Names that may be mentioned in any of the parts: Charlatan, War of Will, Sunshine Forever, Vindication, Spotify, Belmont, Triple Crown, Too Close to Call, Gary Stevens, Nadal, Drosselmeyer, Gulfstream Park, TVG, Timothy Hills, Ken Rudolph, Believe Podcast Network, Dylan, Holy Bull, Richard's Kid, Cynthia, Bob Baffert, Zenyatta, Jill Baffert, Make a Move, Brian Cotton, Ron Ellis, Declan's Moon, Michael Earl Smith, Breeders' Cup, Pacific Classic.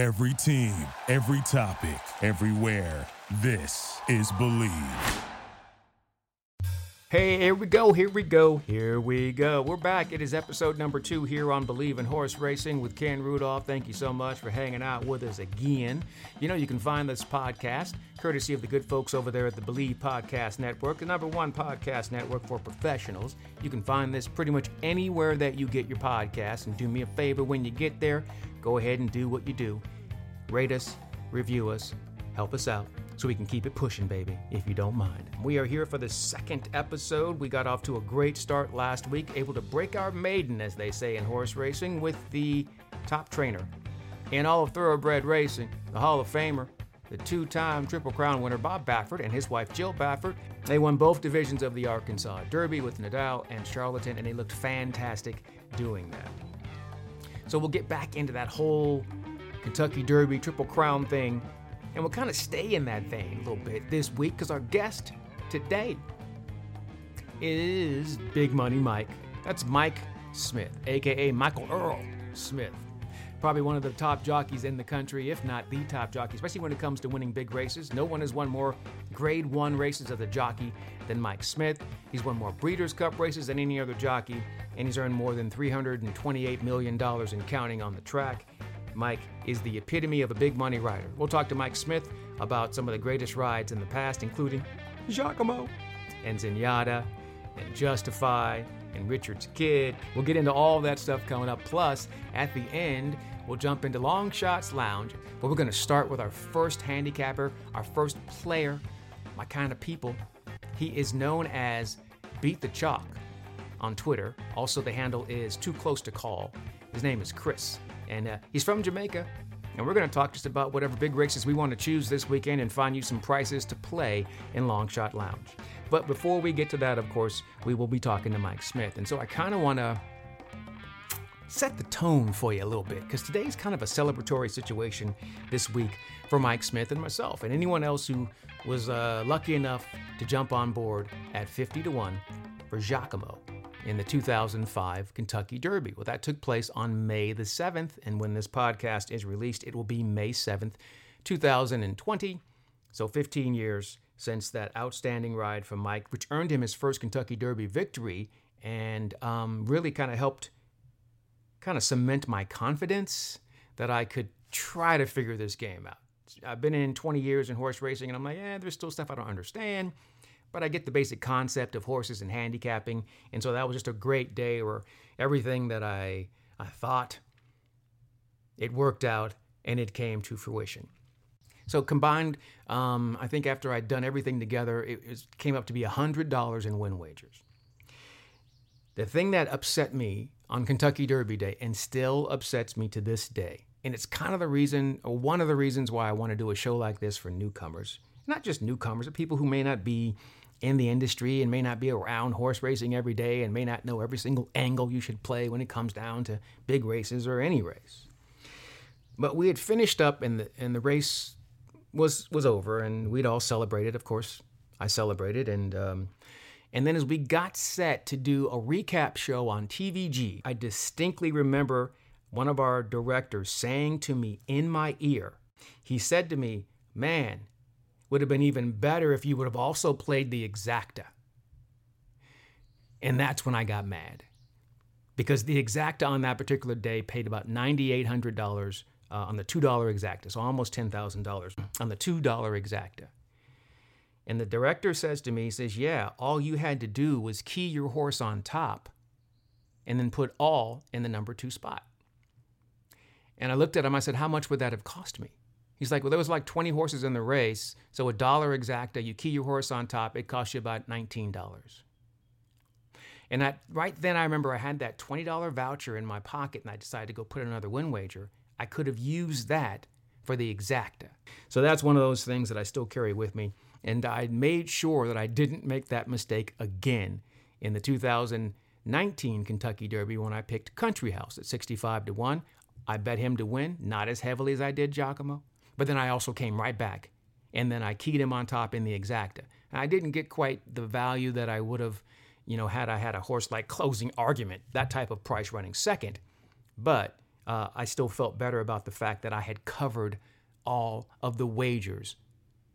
Every team, every topic, everywhere. This is Believe. Hey, here we go. We're back. It is episode number 2 here on Believe in Horse Racing with Ken Rudolph. Thank you so much for hanging out with us again. You know, you can find this podcast courtesy of the good folks over there at the Believe Podcast Network, the number one podcast network for professionals. You can find this pretty much anywhere that you get your podcasts. And do me a favor, when you get there, go ahead and do what you do. Rate us, review us, help us out, so we can keep it pushing, baby, if you don't mind. We are here for the second episode. We got off to a great start last week, able to break our maiden, as they say in horse racing, with the top trainer in all of thoroughbred racing, the Hall of Famer, the two-time Triple Crown winner, Bob Baffert, and his wife, Jill Baffert. They won both divisions of the Arkansas Derby with Nadal and Charlatan, and they looked fantastic doing that. So we'll get back into that whole Kentucky Derby, Triple Crown thing, and we'll kind of stay in that vein a little bit this week because our guest today is Big Money Mike. That's Mike Smith, a.k.a. Michael Earl Smith. Probably one of the top jockeys in the country, if not the top jockey, especially when it comes to winning big races. No one has won more Grade 1 races as a jockey than Mike Smith. He's won more Breeders' Cup races than any other jockey, and he's earned more than $328 million and counting on the track. Mike is the epitome of a big money rider. We'll talk to Mike Smith about some of the greatest rides in the past, including Giacomo and Zenyatta and Justify and Richard's Kid. We'll get into all that stuff coming up. Plus, at the end, we'll jump into Long Shots Lounge, but we're going to start with our first handicapper, our first player, my kind of people. He is known as Beat the Chalk on Twitter. Also, the handle is Too Close to Call. His name is Chris. And he's from Jamaica, and we're going to talk just about whatever big races we want to choose this weekend and find you some prices to play in Long Shot Lounge. But before we get to that, of course, we will be talking to Mike Smith. And so I kind of want to set the tone for you a little bit, because today's kind of a celebratory situation this week for Mike Smith and myself and anyone else who was lucky enough to jump on board at 50-1 for Giacomo in the 2005 Kentucky Derby. Well, that took place on May the 7th, and when this podcast is released, it will be May 7th, 2020. So 15 years since that outstanding ride from Mike, which earned him his first Kentucky Derby victory and really kind of helped kind of cement my confidence that I could try to figure this game out. I've been in 20 years in horse racing, and I'm like, there's still stuff I don't understand, but I get the basic concept of horses and handicapping, and so that was just a great day where everything that I thought, it worked out, and it came to fruition. So combined, I think after I'd done everything together, it came up to be $100 in win wagers. The thing that upset me on Kentucky Derby Day, and still upsets me to this day, and it's kind of the reason, or one of the reasons why I want to do a show like this for newcomers, not just newcomers, but people who may not be in the industry and may not be around horse racing every day and may not know every single angle you should play when it comes down to big races or any race. But we had finished up and the race was over, and we'd all celebrated. Of course, I celebrated. And then as we got set to do a recap show on TVG, I distinctly remember one of our directors saying to me in my ear, he said to me, "Man, would have been even better if you would have also played the exacta." And that's when I got mad, because the exacta on that particular day paid about $9,800 on the $2 exacta, so almost $10,000 on the $2 exacta. And the director says to me, he says, "Yeah, all you had to do was key your horse on top and then put all in the number 2 spot." And I looked at him, I said, "How much would that have cost me?" He's like, "Well, there was like 20 horses in the race, so $1 exacta, you key your horse on top, it costs you about $19. And right then I remember I had that $20 voucher in my pocket, and I decided to go put another win wager. I could have used that for the exacta. So that's one of those things that I still carry with me, and I made sure that I didn't make that mistake again in the 2019 Kentucky Derby when I picked Country House at 65-1. I bet him to win, not as heavily as I did Giacomo. But then I also came right back, and then I keyed him on top in the exacta. And I didn't get quite the value that I would have, had I had a horse like Closing Argument, that type of price running second. But I still felt better about the fact that I had covered all of the wagers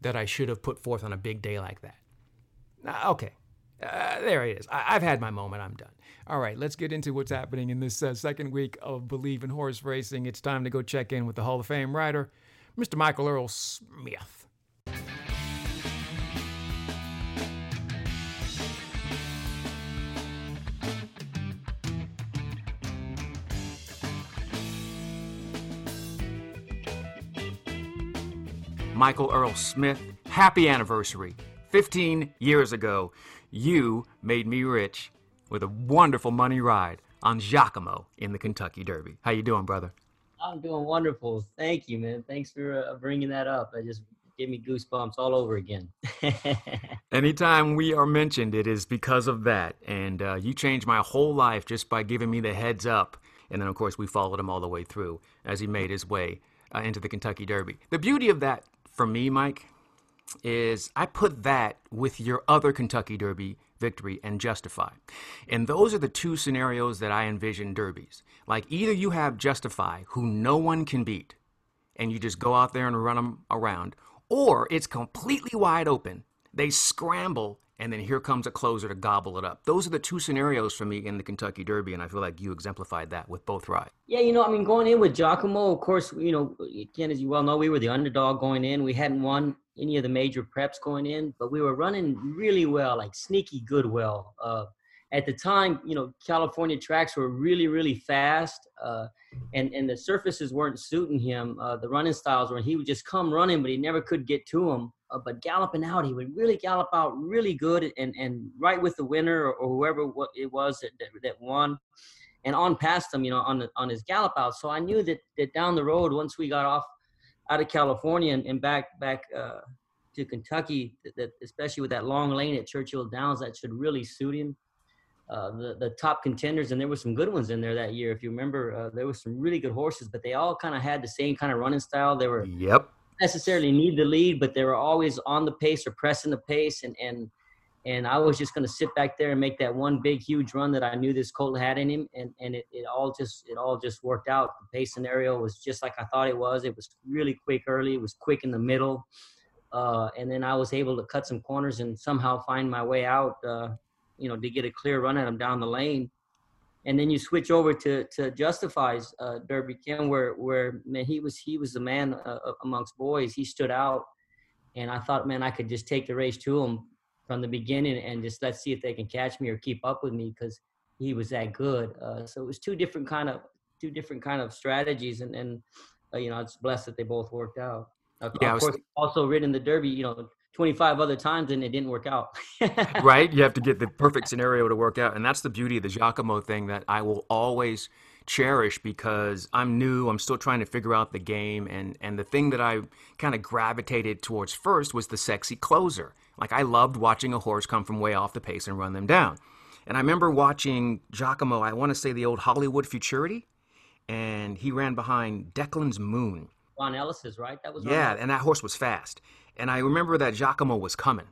that I should have put forth on a big day like that. Okay, there it is. I've had my moment. I'm done. All right, let's get into what's happening in this second week of Believe in Horse Racing. It's time to go check in with the Hall of Fame rider, Mr. Michael Earl Smith. Michael Earl Smith, happy anniversary. 15 years ago, you made me rich with a wonderful money ride on Giacomo in the Kentucky Derby. How you doing, brother? I'm doing wonderful. Thank you, man. Thanks for bringing that up. It just gave me goosebumps all over again. Anytime we are mentioned, it is because of that. And you changed my whole life just by giving me the heads up. And then, of course, we followed him all the way through as he made his way into the Kentucky Derby. The beauty of that for me, Mike, is I put that with your other Kentucky Derby victory and Justify. And those are the two scenarios that I envision derbies. Like, either you have Justify, who no one can beat, and you just go out there and run them around, or it's completely wide open. They scramble, and then here comes a closer to gobble it up. Those are the two scenarios for me in the Kentucky Derby, and I feel like you exemplified that with both rides. Yeah, going in with Giacomo, of course, Ken, as you well know, we were the underdog going in. We hadn't won any of the major preps going in, but we were running really well, like sneaky good well. At the time, California tracks were really, really fast, and the surfaces weren't suiting him. The running styles were, he would just come running, but he never could get to them. But galloping out, he would really gallop out really good and right with the winner or whoever it was that won, and on past him, on his gallop out. So I knew that down the road, once we got off out of California and back to Kentucky, that especially with that long lane at Churchill Downs, that should really suit him. The top contenders, and there were some good ones in there that year. If you remember, there were some really good horses, but they all kind of had the same kind of running style. They were necessarily need the lead, but they were always on the pace or pressing the pace, and I was just going to sit back there and make that one big huge run that I knew this colt had in him, and it all just worked out. The pace scenario was just like I thought it was. It was really quick early, it was quick in the middle, and then I was able to cut some corners and somehow find my way out, to get a clear run at him down the lane. And then you switch over to Justify's Derby, Ken, where man, he was the man amongst boys. He stood out, and I thought, man, I could just take the race to him from the beginning and just let's see if they can catch me or keep up with me, because he was that good. So it was two different kind of strategies, and it's blessed that they both worked out. Of course, also ridden the Derby, 25 other times, and it didn't work out. Right? You have to get the perfect scenario to work out. And that's the beauty of the Giacomo thing that I will always cherish, because I'm new. I'm still trying to figure out the game. And the thing that I kind of gravitated towards first was the sexy closer. Like, I loved watching a horse come from way off the pace and run them down. And I remember watching Giacomo, I want to say the old Hollywood Futurity, and he ran behind Declan's Moon. Ron Ellis's, right? That was Ron Ellis. And that horse was fast. And I remember that Giacomo was coming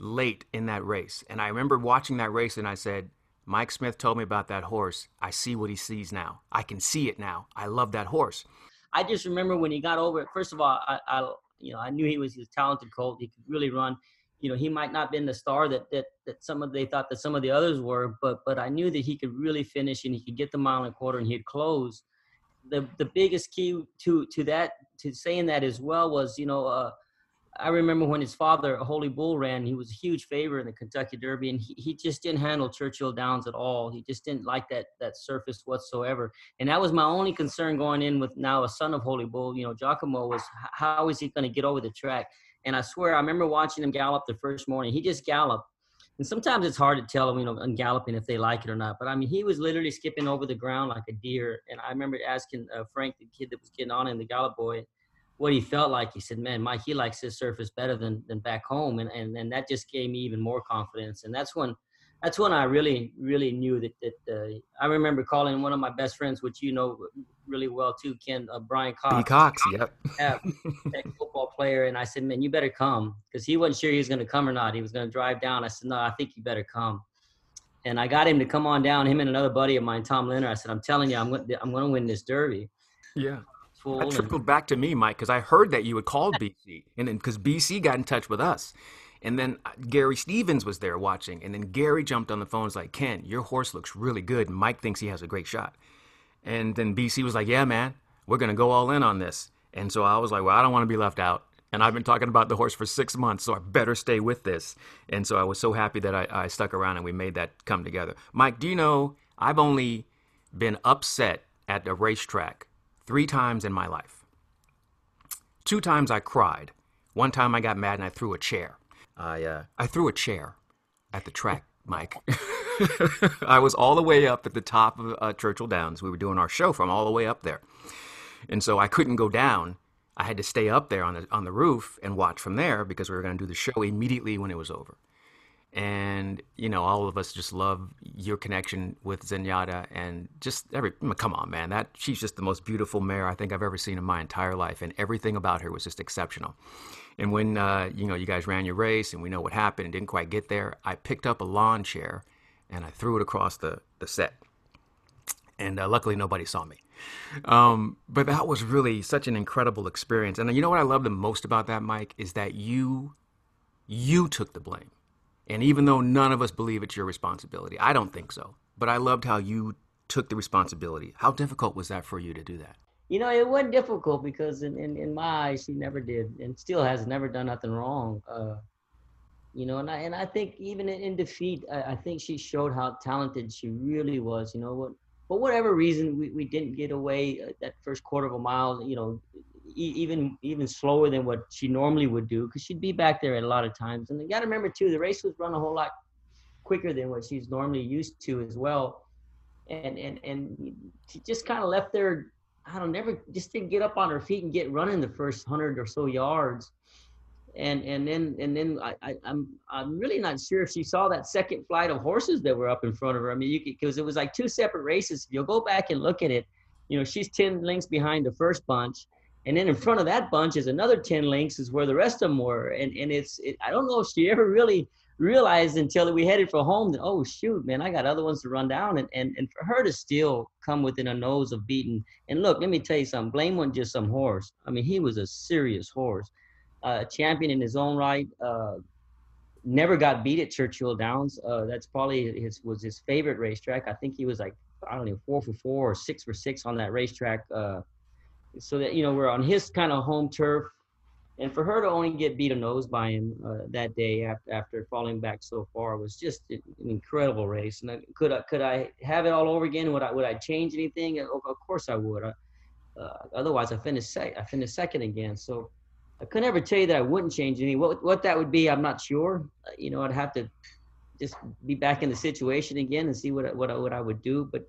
late in that race. And I remember watching that race, and I said, Mike Smith told me about that horse. I see what he sees now. I can see it now. I love that horse. I just remember when he got over it. First of all, I knew he was a talented colt. He could really run. He might not have been the star that they thought the others were, but I knew that he could really finish, and he could get the mile and a quarter, and he'd close. The biggest key to that, to saying that as well, was, I remember when his father, Holy Bull, ran. He was a huge favorite in the Kentucky Derby, and he just didn't handle Churchill Downs at all. He just didn't like that surface whatsoever. And that was my only concern going in with now a son of Holy Bull, Giacomo, was how is he going to get over the track? And I swear, I remember watching him gallop the first morning. He just galloped. And sometimes it's hard to tell them, in galloping, if they like it or not. But, he was literally skipping over the ground like a deer. And I remember asking Frank, the kid that was getting on in the Gallop Boy, what he felt like. He said, man, Mike, he likes this surface better than back home. And that just gave me even more confidence. And that's when I really, really knew that I remember calling one of my best friends, which really well too, Ken, Brian Cox. B. Cox, yep. Yeah, football player. And I said, man, you better come, because he wasn't sure he was going to come or not. He was going to drive down. I said, no, I think you better come. And I got him to come on down, him and another buddy of mine, Tom Leonard. I said, I'm telling you, I'm going to win this Derby. Yeah. That trickled back to me, Mike, because I heard that you had called BC. And then because BC got in touch with us. And then Gary Stevens was there watching. And then Gary jumped on the phone and was like, Ken, your horse looks really good. And Mike thinks he has a great shot. And then BC was like, yeah, man, we're going to go all in on this. And so I was like, well, I don't want to be left out. And I've been talking about the horse for 6 months, so I better stay with this. And so I was so happy that I stuck around and we made that come together. Mike, do you know I've only been upset at the racetrack 3 times in my life. 2 times I cried. 1 time I got mad and I threw a chair. I threw a chair at the track, Mike. I was all the way up at the top of Churchill Downs. We were doing our show from all the way up there. And so I couldn't go down. I had to stay up there on the roof and watch from there because we were going to do the show immediately when it was over. And, you know, all of us just love your connection with Zenyatta and just come on, man, she's just the most beautiful mare I think I've ever seen in my entire life. And everything about her was just exceptional. And when, you guys ran your race and we know what happened and didn't quite get there, I picked up a lawn chair and I threw it across the set. And luckily nobody saw me. But that was really such an incredible experience. And you know what I love the most about that, Mike, is that you took the blame. And even though none of us believe it's your responsibility, I don't think so. But I loved how you took the responsibility. How difficult was that for you to do that? You know, it wasn't difficult because in my eyes, she never did and still has never done nothing wrong. And I think even in defeat, I think she showed how talented she really was. You know what? For whatever reason, we didn't get away that first quarter of a mile, you know, even slower than what she normally would do because she'd be back there at a lot of times. And you got to remember, too, the race was run a whole lot quicker than what she's normally used to as well. And she just kind of left there, just didn't get up on her feet and get running the first 100 or so yards. And then I'm really not sure if she saw that second flight of horses that were up in front of her. I mean, because it was like 2 separate races. If you'll go back and look at it, you know, she's 10 lengths behind the first bunch. And then in front of that bunch is another 10 lengths is where the rest of them were. And I don't know if she ever really realized until we headed for home that, oh, shoot, man, I got other ones to run down. And for her to still come within a nose of beating. And look, let me tell you something. Blame wasn't just some horse. I mean, he was a serious horse. Champion in his own right, never got beat at Churchill Downs. That's probably was his favorite racetrack. I think he was like, 4 for 4 or 6 for 6 on that racetrack. So that, you know, we're on his kind of home turf. And for her to only get beat a nose by him that day after falling back so far was just an incredible race. And could I have it all over again? Would I change anything? Of course I would. Otherwise, I finished second again. So I could never tell you that I wouldn't change anything. What that would be, I'm not sure. I'd have to just be back in the situation again and see what I would do. But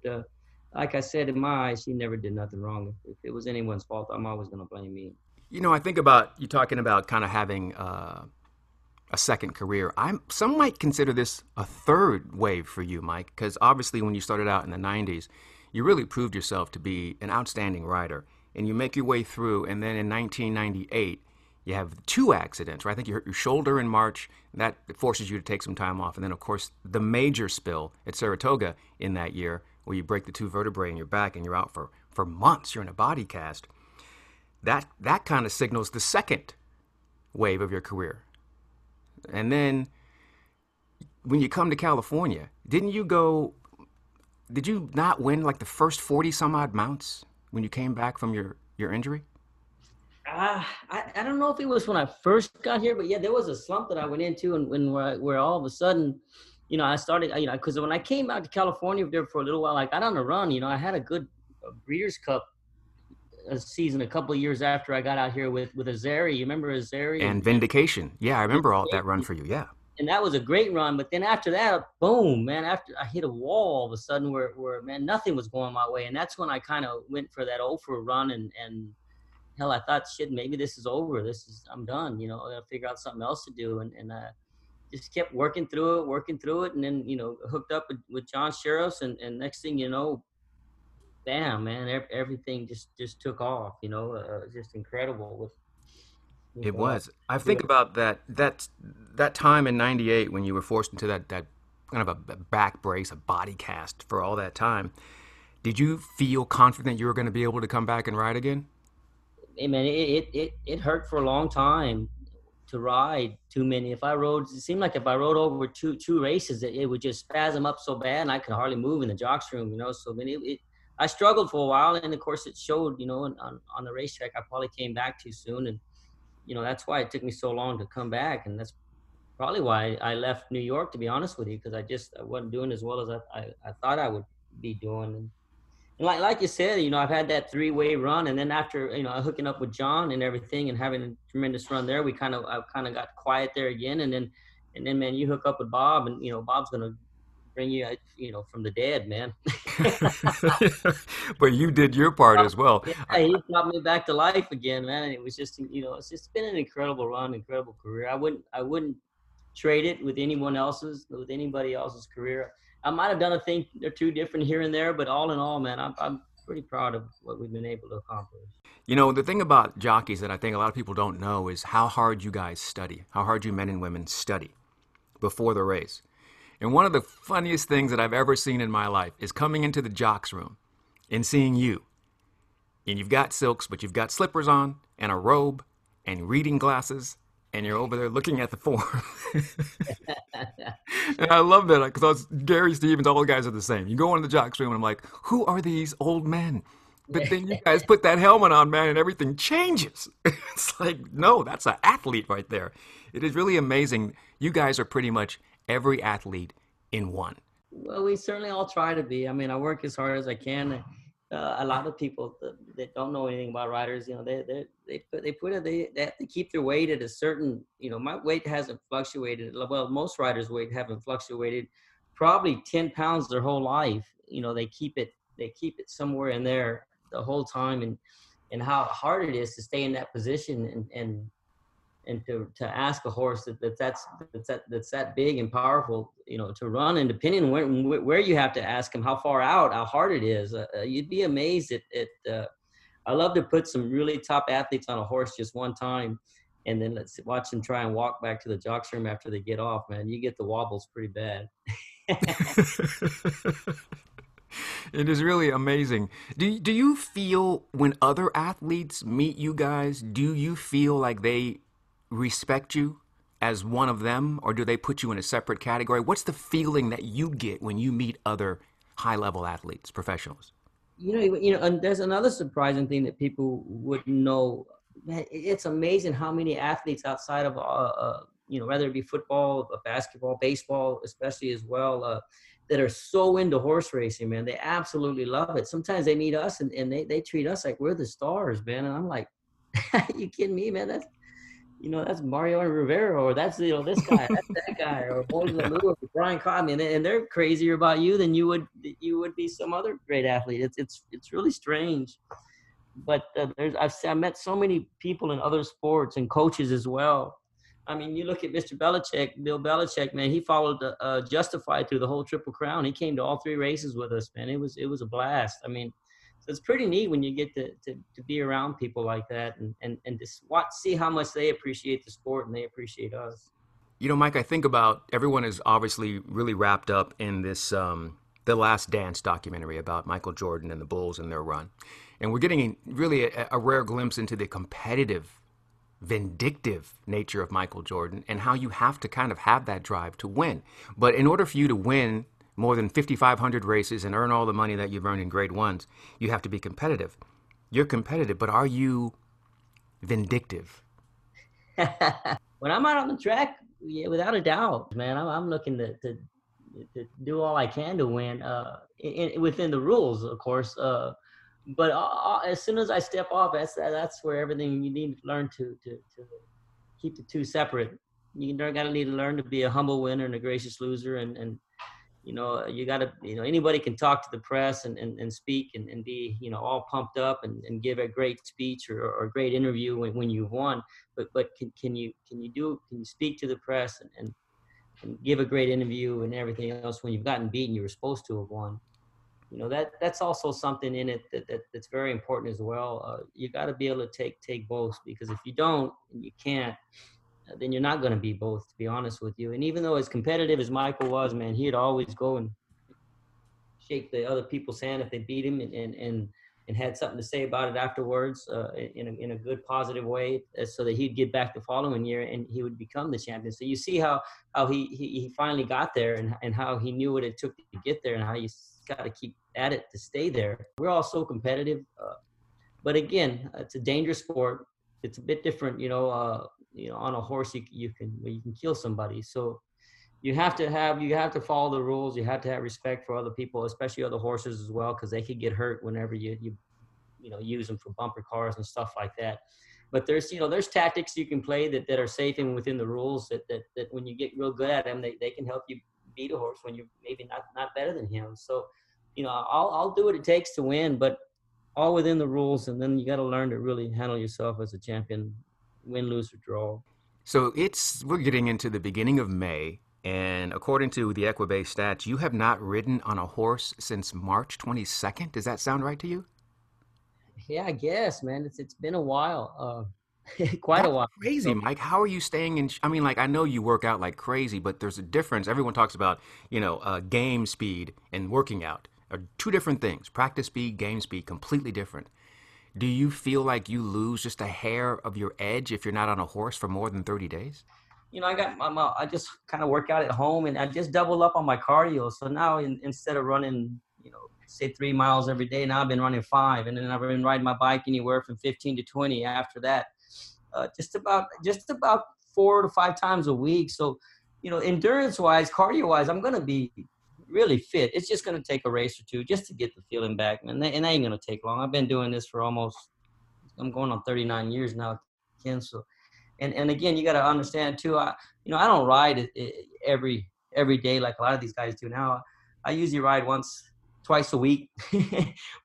like I said, in my eyes, she never did nothing wrong. If it was anyone's fault, I'm always going to blame me. You know, I think about you talking about kind of having a second career. Some might consider this a third wave for you, Mike, because obviously when you started out in the 90s, you really proved yourself to be an outstanding rider. And you make your way through, and then in 1998, you have 2 accidents, right? I think you hurt your shoulder in March. And that forces you to take some time off. And then, of course, the major spill at Saratoga in that year where you break the 2 vertebrae in your back and you're out for months. You're in a body cast. That kind of signals the second wave of your career. And then when you come to California, did you not win like the first 40-some-odd mounts when you came back from your injury? I don't know if it was when I first got here, but yeah, there was a slump that I went into and where all of a sudden, you know, I started, you know, because when I came out to California there for a little while, I got on the run, you know, I had a good Breeders' Cup season a couple of years after I got out here with Azari. You remember Azari? And Vindication. Yeah, I remember all that run for you, yeah. And that was a great run, but then after that, boom, man, after I hit a wall all of a sudden where man, nothing was going my way, and that's when I kind of went for that 0-for run and hell, I thought, shit, maybe this is over. I'm done. You know, I gotta figure out something else to do. And I just kept working through it. And then, you know, hooked up with John Sheriffs. And next thing you know, bam, man, everything just took off, you know, just incredible. It was. I think about that time in 98 when you were forced into that kind of a back brace, a body cast for all that time. Did you feel confident you were going to be able to come back and ride again? I mean, it hurt for a long time to ride too many. It seemed like if I rode over two races, it would just spasm up so bad and I could hardly move in the jocks room, you know? So I mean, I struggled for a while, and of course it showed, you know, on the racetrack. I probably came back too soon, and, you know, that's why it took me so long to come back. And that's probably why I left New York, to be honest with you, because I wasn't doing as well as I thought I would be doing. And like you said, you know, I've had that three-way run, and then after, you know, hooking up with John and everything and having a tremendous run there, I kind of got quiet there again. And then, man, you hook up with Bob, and, you know, Bob's going to bring you, you know, from the dead, man. But you did your part as well. Yeah, he brought me back to life again, man. And it was just, you know, it's just been an incredible run, incredible career. I wouldn't trade it with anybody else's career. I might have done a thing or two different here and there, but all in all, man, I'm pretty proud of what we've been able to accomplish. You know, the thing about jockeys that I think a lot of people don't know is how hard you guys study, how hard you men and women study before the race. And one of the funniest things that I've ever seen in my life is coming into the jocks room and seeing you. And you've got silks, but you've got slippers on and a robe and reading glasses, and you're over there looking at the form. And I love that, because Gary Stevens, all the guys are the same. You go into the jocks room, and I'm like, who are these old men? But then you guys put that helmet on, man, and everything changes. It's like, no, that's an athlete right there. It is really amazing. You guys are pretty much every athlete in one. Well, we certainly all try to be. I mean, I work as hard as I can. A lot of people that don't know anything about riders, you know, they have to keep their weight at a certain, you know, my weight hasn't fluctuated. Well, most riders' weight haven't fluctuated probably 10 pounds their whole life. You know, they keep it somewhere in there the whole time, and how hard it is to stay in that position and to ask a horse that's that big and powerful, you know, to run. And depending on where you have to ask him, how far out, how hard it is, you'd be amazed at I love to put some really top athletes on a horse just one time, and then let's watch them try and walk back to the jocks room after they get off, man. You get the wobbles pretty bad. It is really amazing. Do you feel when other athletes meet you guys, do you feel like they respect you as one of them, or do they put you in a separate category? What's the feeling that you get when you meet other high-level athletes, professionals? You know, and there's another surprising thing that people wouldn't know. Man, it's amazing how many athletes outside of, you know, whether it be football, basketball, baseball, especially as well, that are so into horse racing, man. They absolutely love it. Sometimes they meet us and they treat us like we're the stars, man. And I'm like, you kidding me, man? That's Mario and Rivera, or that's, you know, this guy, that's that guy, or Boyd Lemieux, or Brian Cotton, and they're crazier about you than you would be some other great athlete. It's really strange, but I've met so many people in other sports and coaches as well. I mean, you look at Mr. Belichick, Bill Belichick, man. He followed Justify through the whole Triple Crown. He came to all three races with us, man. It was a blast. I mean, it's pretty neat when you get to be around people like that and just see how much they appreciate the sport and they appreciate us. You know, Mike, I think about everyone is obviously really wrapped up in this, The Last Dance documentary about Michael Jordan and the Bulls and their run. And we're getting really a rare glimpse into the competitive, vindictive nature of Michael Jordan and how you have to kind of have that drive to win. But in order for you to win more than 5,500 races and earn all the money that you've earned in grade ones, you have to be competitive. You're competitive, but are you vindictive? When I'm out on the track, yeah, without a doubt, man, I'm looking to do all I can to win within the rules, of course. But as soon as I step off, that's where everything you need to learn to keep the two separate. You need to learn to be a humble winner and a gracious loser, and you know, you got to, you know, anybody can talk to the press and speak and be, you know, all pumped up and give a great speech or a great interview when you've won. But can you speak to the press and give a great interview and everything else when you've gotten beaten, you were supposed to have won? You know, that's also something in it that's very important as well. You got to be able to take both, because if you don't, and you can't, then you're not going to be both, to be honest with you. And even though as competitive as Michael was, man, he'd always go and shake the other people's hand if they beat him, and had something to say about it afterwards in a good, positive way, so that he'd get back the following year and he would become the champion. So you see how he finally got there, and how he knew what it took to get there, and how you got to keep at it to stay there. We're all so competitive. But again, it's a dangerous sport. It's a bit different, on a horse, you can kill somebody. So you have to follow the rules. You have to have respect for other people, especially other horses as well, because they could get hurt whenever you use them for bumper cars and stuff like that. But there's tactics you can play that are safe and within the rules that when you get real good at them, they can help you beat a horse when you're maybe not better than him. So, I'll do what it takes to win, but all within the rules. And then you got to learn to really handle yourself as a champion, win, lose, or draw. So we're getting into the beginning of May. And according to the Equibase stats, you have not ridden on a horse since March 22nd. Does that sound right to you? Yeah, I guess, man. It's been a while, quite a while. Crazy, Mike. How are you staying in? I know you work out like crazy, but there's a difference. Everyone talks about, game speed and working out are two different things. Practice speed, game speed, completely different. Do you feel like you lose just a hair of your edge if you're not on a horse for more than 30 days? I just kind of work out at home, and I just double up on my cardio. So now instead of running, say 3 miles every day, now I've been running 5, and then I've been riding my bike anywhere from 15 to 20 after that, just about 4 to 5 times a week. So, endurance wise, cardio wise, I'm going to be really fit. It's just going to take a race or two just to get the feeling back, man. And that ain't going to take long. I've been doing this for I'm going on 39 years now, Ken. So, And again, you got to understand too, I don't ride every day like a lot of these guys do now. I usually ride twice a week,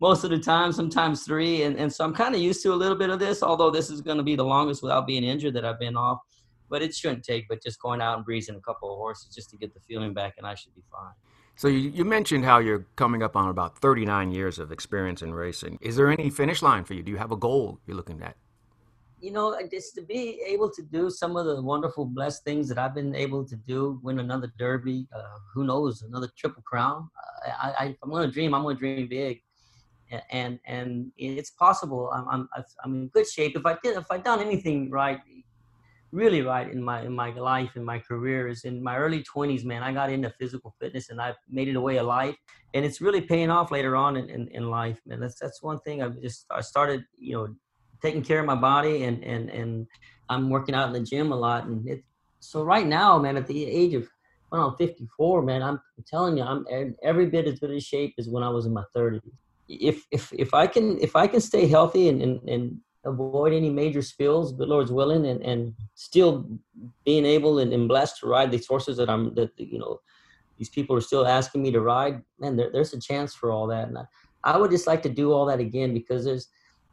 most of the time, sometimes 3. And so I'm kind of used to a little bit of this, although this is going to be the longest without being injured that I've been off. But it shouldn't take, but just going out and breezing a couple of horses just to get the feeling back, and I should be fine. So you mentioned how you're coming up on about 39 years of experience in racing. Is there any finish line for you? Do you have a goal you're looking at? Just to be able to do some of the wonderful, blessed things that I've been able to do, win another Derby, who knows, another Triple Crown. I'm going to dream big. And it's possible. I'm in good shape. If I'd done anything right, really right in my life, in my career, is in my early 20s, man, I got into physical fitness, and I've made it a way of life, and it's really paying off later on in life, man. That's one thing. I started, taking care of my body, and I'm working out in the gym a lot. And so right now, man, at the age of, I'm 54, man, I'm telling you, I'm every bit as good a shape as when I was in my 30s. If I can stay healthy and avoid any major spills, good Lord's willing, and still being able and blessed to ride these horses that these people are still asking me to ride, man, there's a chance for all that. And I would just like to do all that again, because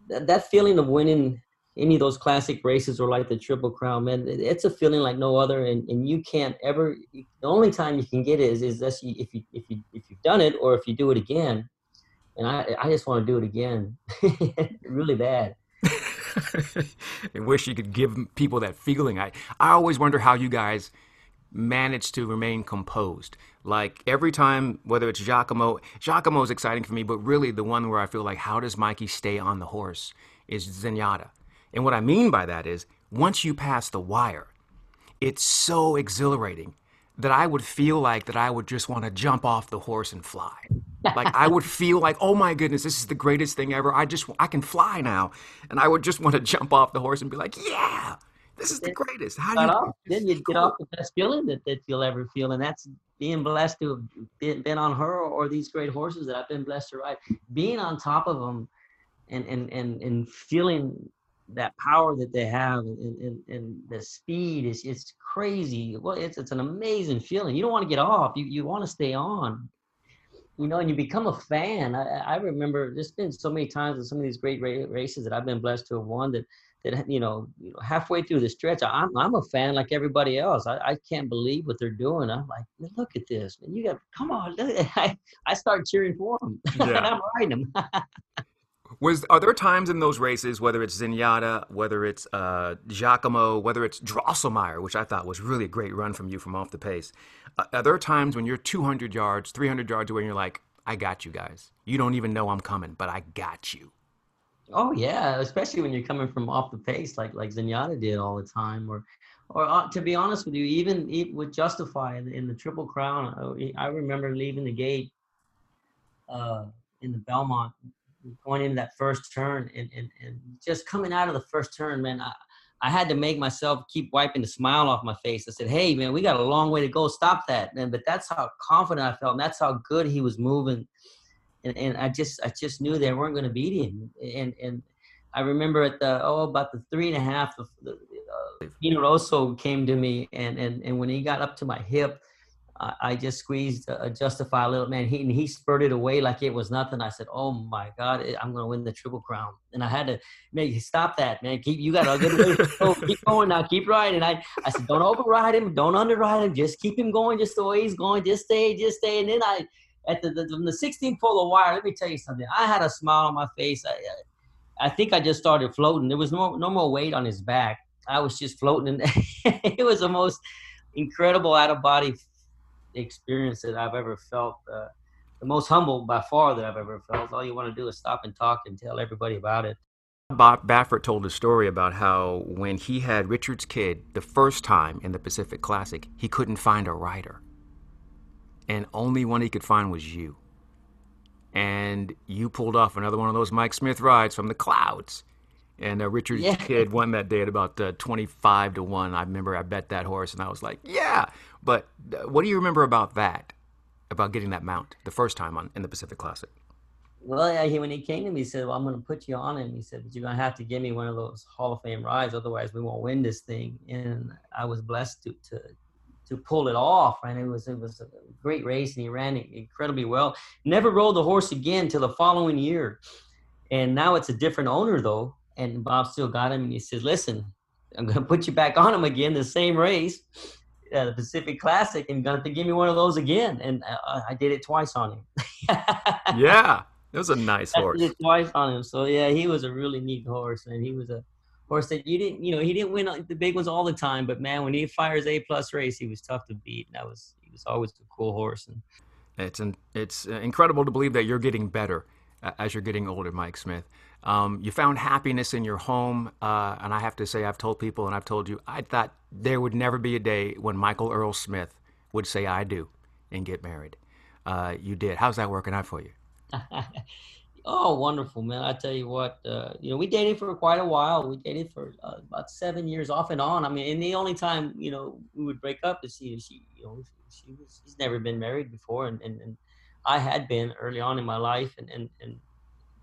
that feeling of winning any of those classic races, or like the Triple Crown, man, it's a feeling like no other. And you can't ever, the only time you can get it is if you've done it, or if you do it again. And I just want to do it again really bad. I wish you could give people that feeling. I always wonder how you guys managed to remain composed. Like every time, whether it's Giacomo's exciting for me, but really the one where I feel like, how does Mikey stay on the horse, is Zenyatta. And what I mean by that is, once you pass the wire, it's so exhilarating that I would feel like that I would just want to jump off the horse and fly. Like I would feel like, oh my goodness, this is the greatest thing ever. I can fly now. And I would just want to jump off the horse and be like, yeah, this is the greatest. How do you then you get off the best feeling that you'll ever feel, and that's being blessed to have been on her, or these great horses that I've been blessed to ride. Being on top of them, and feeling that power that they have, and the speed is crazy. Well, it's an amazing feeling. You don't want to get off. You want to stay on. And you become a fan. I remember there's been so many times in some of these great races that I've been blessed to have won that halfway through the stretch, I'm a fan like everybody else. I can't believe what they're doing. I'm like, look at this, man. You got, come on, look. I start cheering for them, yeah. And I'm riding them. Are there times in those races, whether it's Zenyatta, whether it's Giacomo, whether it's Drosselmeyer, which I thought was really a great run from you from off the pace, are there times when you're 200 yards, 300 yards away and you're like, I got you guys. You don't even know I'm coming, but I got you. Oh, yeah, especially when you're coming from off the pace like Zenyatta did all the time. Or to be honest with you, even with Justify in the Triple Crown, I remember leaving the gate in the Belmont, going into that first turn and just coming out of the first turn, man, I had to make myself keep wiping the smile off my face. I said, hey, man, we got a long way to go. Stop that. But that's how confident I felt, and that's how good he was moving. And I just knew they weren't going to beat him. And I remember at about the 3.5, Pino Rosso came to me, and when he got up to my hip, I just squeezed Justify a little, man. He spurted away like it was nothing. I said, oh, my God, I'm going to win the Triple Crown. And I had to stop that, man. You got a good way to go. Keep going now. Keep riding. I said, don't override him. Don't underride him. Just keep him going just the way he's going. Just stay. And then at the 16th pole of wire, let me tell you something. I had a smile on my face. I think I just started floating. There was no more weight on his back. I was just floating. It was the most incredible out-of-body experience that I've ever felt, the most humble by far that I've ever felt. All you want to do is stop and talk and tell everybody about it. Bob Baffert told a story about how when he had Richard's Kid the first time in the Pacific Classic, he couldn't find a rider. And only one he could find was you. And you pulled off another one of those Mike Smith rides from the clouds. And Richard's Kid won that day at about 25-1. I remember I bet that horse, and I was like, yeah. But what do you remember about that, about getting that mount the first time in the Pacific Classic? Well, when he came to me, he said, well, I'm going to put you on him. He said, but you're going to have to give me one of those Hall of Fame rides. Otherwise, we won't win this thing. And I was blessed to pull it off. And it was a great race, and he ran incredibly well. Never rode the horse again till the following year. And now it's a different owner, though. And Bob still got him, and he said, listen, I'm going to put you back on him again, the same race, the Pacific Classic, and going to give me one of those again. And I did it twice on him. Yeah, it was a nice horse. I did it twice on him. So, yeah, he was a really neat horse, and he was a horse that he didn't win the big ones all the time. But, man, when he fires A-plus race, he was tough to beat. And he was always a cool horse. And it's incredible to believe that you're getting better as you're getting older, Mike Smith. You found happiness in your home, and I have to say I've told people and I've told you, I thought there would never be a day when Michael Earl Smith would say I do and get married. You did. How's that working out for you? Oh, wonderful, man. I tell you what, we dated for quite a while. We dated for about 7 years off and on. I mean, and the only time, we would break up is she's never been married before, and I had been early on in my life, and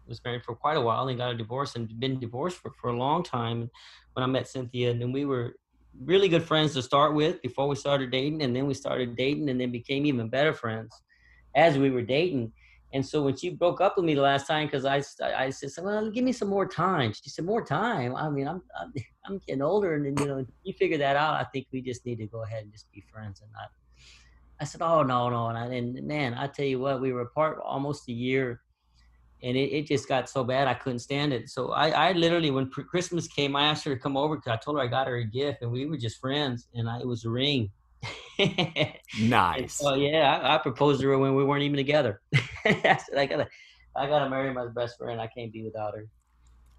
was married for quite a while and got a divorce and been divorced for a long time when I met Cynthia. And then we were really good friends to start with before we started dating. And then we started dating and then became even better friends as we were dating. And so when she broke up with me the last time, because I said, well, give me some more time. She said, more time? I mean, I'm getting older. And then, you figure that out. I think we just need to go ahead and just be friends. And I said, oh, no. And man, I tell you what, we were apart almost a year. And it just got so bad, I couldn't stand it. So I literally, when Christmas came, I asked her to come over because I told her I got her a gift, and we were just friends, and it was a ring. Nice. Oh, so, yeah, I proposed to her when we weren't even together. I said, I gotta marry my best friend. I can't be without her.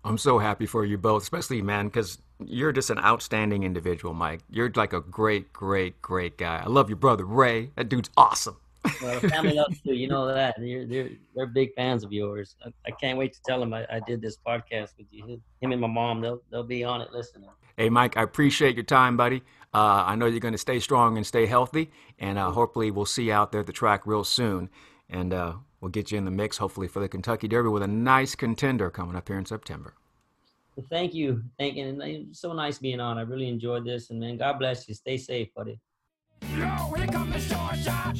I'm so happy for you both, especially, man, because you're just an outstanding individual, Mike. You're like a great, great, great guy. I love your brother, Ray. That dude's awesome. Well, the family loves you. You know that. They're big fans of yours. I can't wait to tell them I did this podcast with you. Him and my mom, they'll be on it listening. Hey, Mike, I appreciate your time, buddy. I know you're going to stay strong and stay healthy, and hopefully we'll see you out there at the track real soon, and we'll get you in the mix, hopefully, for the Kentucky Derby with a nice contender coming up here in September. Well, thank you. It's so nice being on. I really enjoyed this, and, man, God bless you. Stay safe, buddy. Yo, here comes the short shot.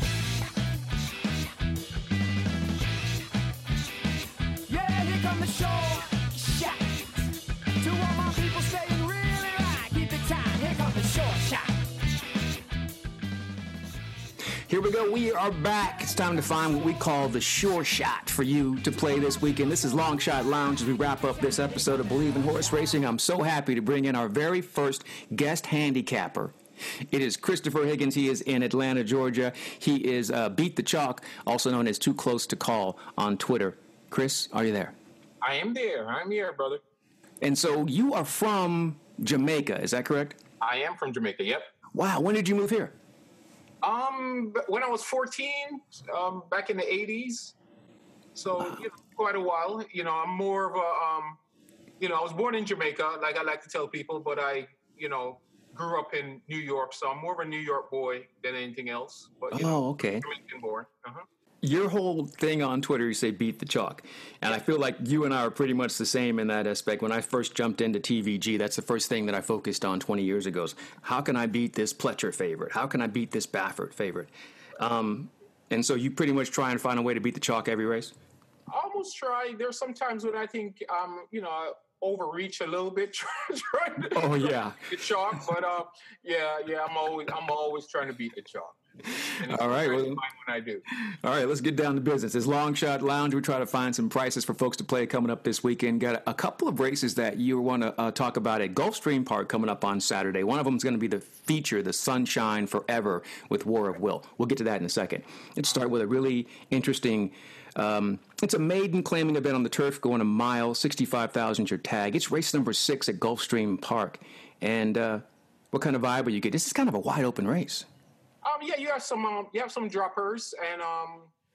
Here Here we go. We are back. It's time to find what we call the sure shot for you to play this weekend. This is Long Shot Lounge as we wrap up this episode of Believe in Horse Racing. I'm so happy to bring in our very first guest handicapper. It is Christopher Higgins. He is in Atlanta, Georgia. He is Beat the Chalk, also known as Too Close to Call on Twitter. Chris, are you there? I am there. I'm here, brother. And so you are from Jamaica, is that correct? I am from Jamaica, yep. Wow. When did you move here? When I was 14, back in the 80s. So you know, quite a while. You know, I'm more of a, I was born in Jamaica, like I like to tell people, but I, grew up in New York. So I'm more of a New York boy than anything else. But, okay. Jamaican born. Uh-huh. Your whole thing on Twitter, you say beat the chalk. And I feel like you and I are pretty much the same in that aspect. When I first jumped into TVG, that's the first thing that I focused on 20 years ago is how can I beat this Pletcher favorite? How can I beat this Baffert favorite? And so you pretty much try and find a way to beat the chalk every race? I almost try. There's some times when I think, I overreach a little bit. trying to beat the chalk. But, I'm always trying to beat the chalk. All right. Well, let's get down to business. It's Long Shot Lounge. We try to find some prices for folks to play coming up this weekend. Got a couple of races that you want to talk about at Gulfstream Park coming up on Saturday. One of them is going to be the feature, the Sunshine Forever with War of Will. We'll get to that in a second. Let's start with a really interesting. It's a maiden claiming event on the turf, going a mile, 65,000 your tag. It's race number 6 at Gulfstream Park. And what kind of vibe are you getting? This is kind of a wide open race. You have some droppers, and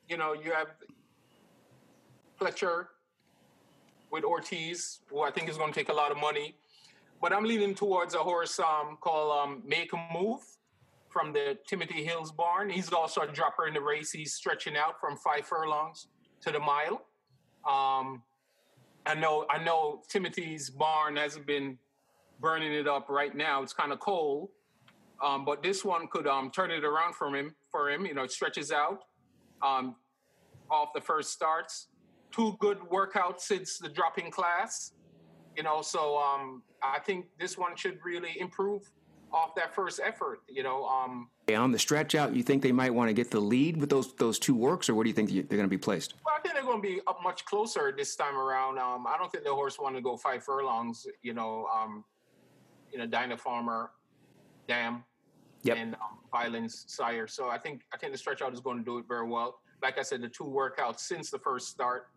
you have Pletcher with Ortiz, who I think is going to take a lot of money. But I'm leaning towards a horse called Make a Move from the Timothy Hills barn. He's also a dropper in the race. He's stretching out from 5 furlongs to the mile. I know Timothy's barn hasn't been burning it up right now. It's kind of cold. But this one could turn it around for him. It stretches out off the first starts. 2 good workouts since the dropping class. So I think this one should really improve off that first effort. On the stretch out, you think they might want to get the lead with those 2 works, or where do you think they're going to be placed? Well, I think they're going to be up much closer this time around. I don't think the horse want to go 5 furlongs, Dinah Farmer. Dam, yep. And Violence Sire. So I think the stretch out is going to do it very well. Like I said, the 2 workouts since the first start,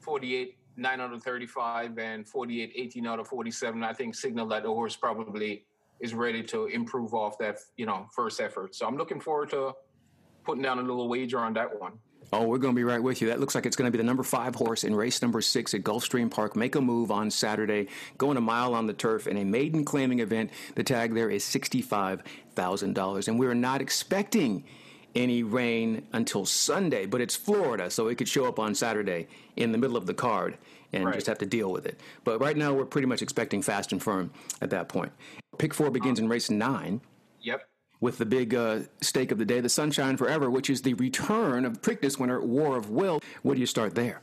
48, 9 out of 35 and 48, 18 out of 47, I think signal that the horse probably is ready to improve off that, first effort. So I'm looking forward to putting down a little wager on that one. Oh, we're going to be right with you. That looks like it's going to be the number 5 horse in race number 6 at Gulfstream Park. Make a Move on Saturday, going a mile on the turf in a maiden claiming event. The tag there is $65,000. And we're not expecting any rain until Sunday, but it's Florida, so it could show up on Saturday in the middle of the card and just have to deal with it. But right now, we're pretty much expecting fast and firm at that point. Pick 4 begins in race 9. Yep. With the big stake of the day, the Sunshine Forever, which is the return of Preakness winner War of Will. Where do you start there?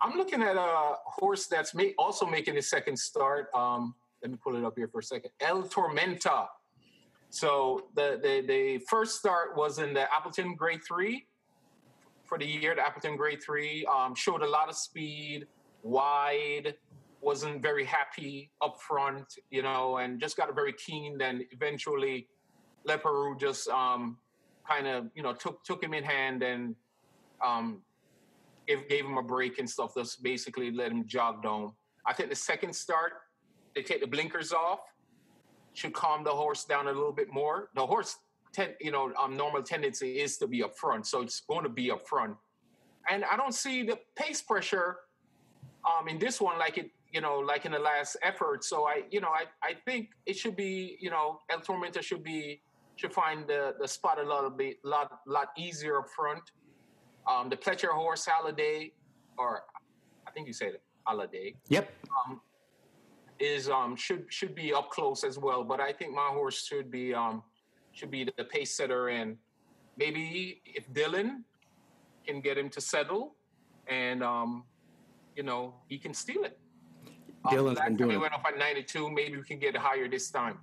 I'm looking at a horse that's also making his second start. Let me pull it up here for a second. El Tormenta. So the first start was in the Appleton Grade 3 for the year. The Appleton Grade 3 showed a lot of speed, wide, wasn't very happy up front, and just got very keen. Then eventually Leperu just took him in hand and gave him a break and stuff. Just basically let him jog down. I think the second start, they take the blinkers off. Should calm the horse down a little bit more. The horse, normal tendency is to be up front, so it's going to be up front. And I don't see the pace pressure in this one like it. Like in the last effort. So I think it should be, El Tormenta should find the spot a lot easier up front. The Pletcher horse, Halliday, or I think you said it, Halliday. Yep. Should be up close as well. But I think my horse should be the pace setter, and maybe if Dylan can get him to settle and, he can steal it. Dylan's been doing it. Went up at 92. Maybe we can get higher this time.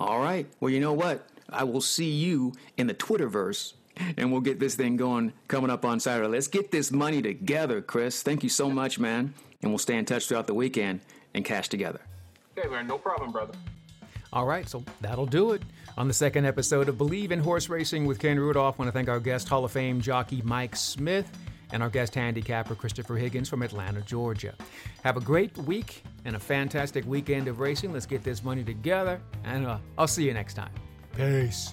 All right. Well, you know what? I will see you in the Twitterverse, and we'll get this thing going coming up on Saturday. Let's get this money together, Chris. Thank you so much, man. And we'll stay in touch throughout the weekend and cash together. Hey, man, no problem, brother. All right, so that'll do it on the second episode of Believe in Horse Racing with Ken Rudolph. I want to thank our guest, Hall of Fame jockey Mike Smith, and our guest handicapper, Christopher Higgins from Atlanta, Georgia. Have a great week and a fantastic weekend of racing. Let's get this money together, and I'll see you next time. Peace.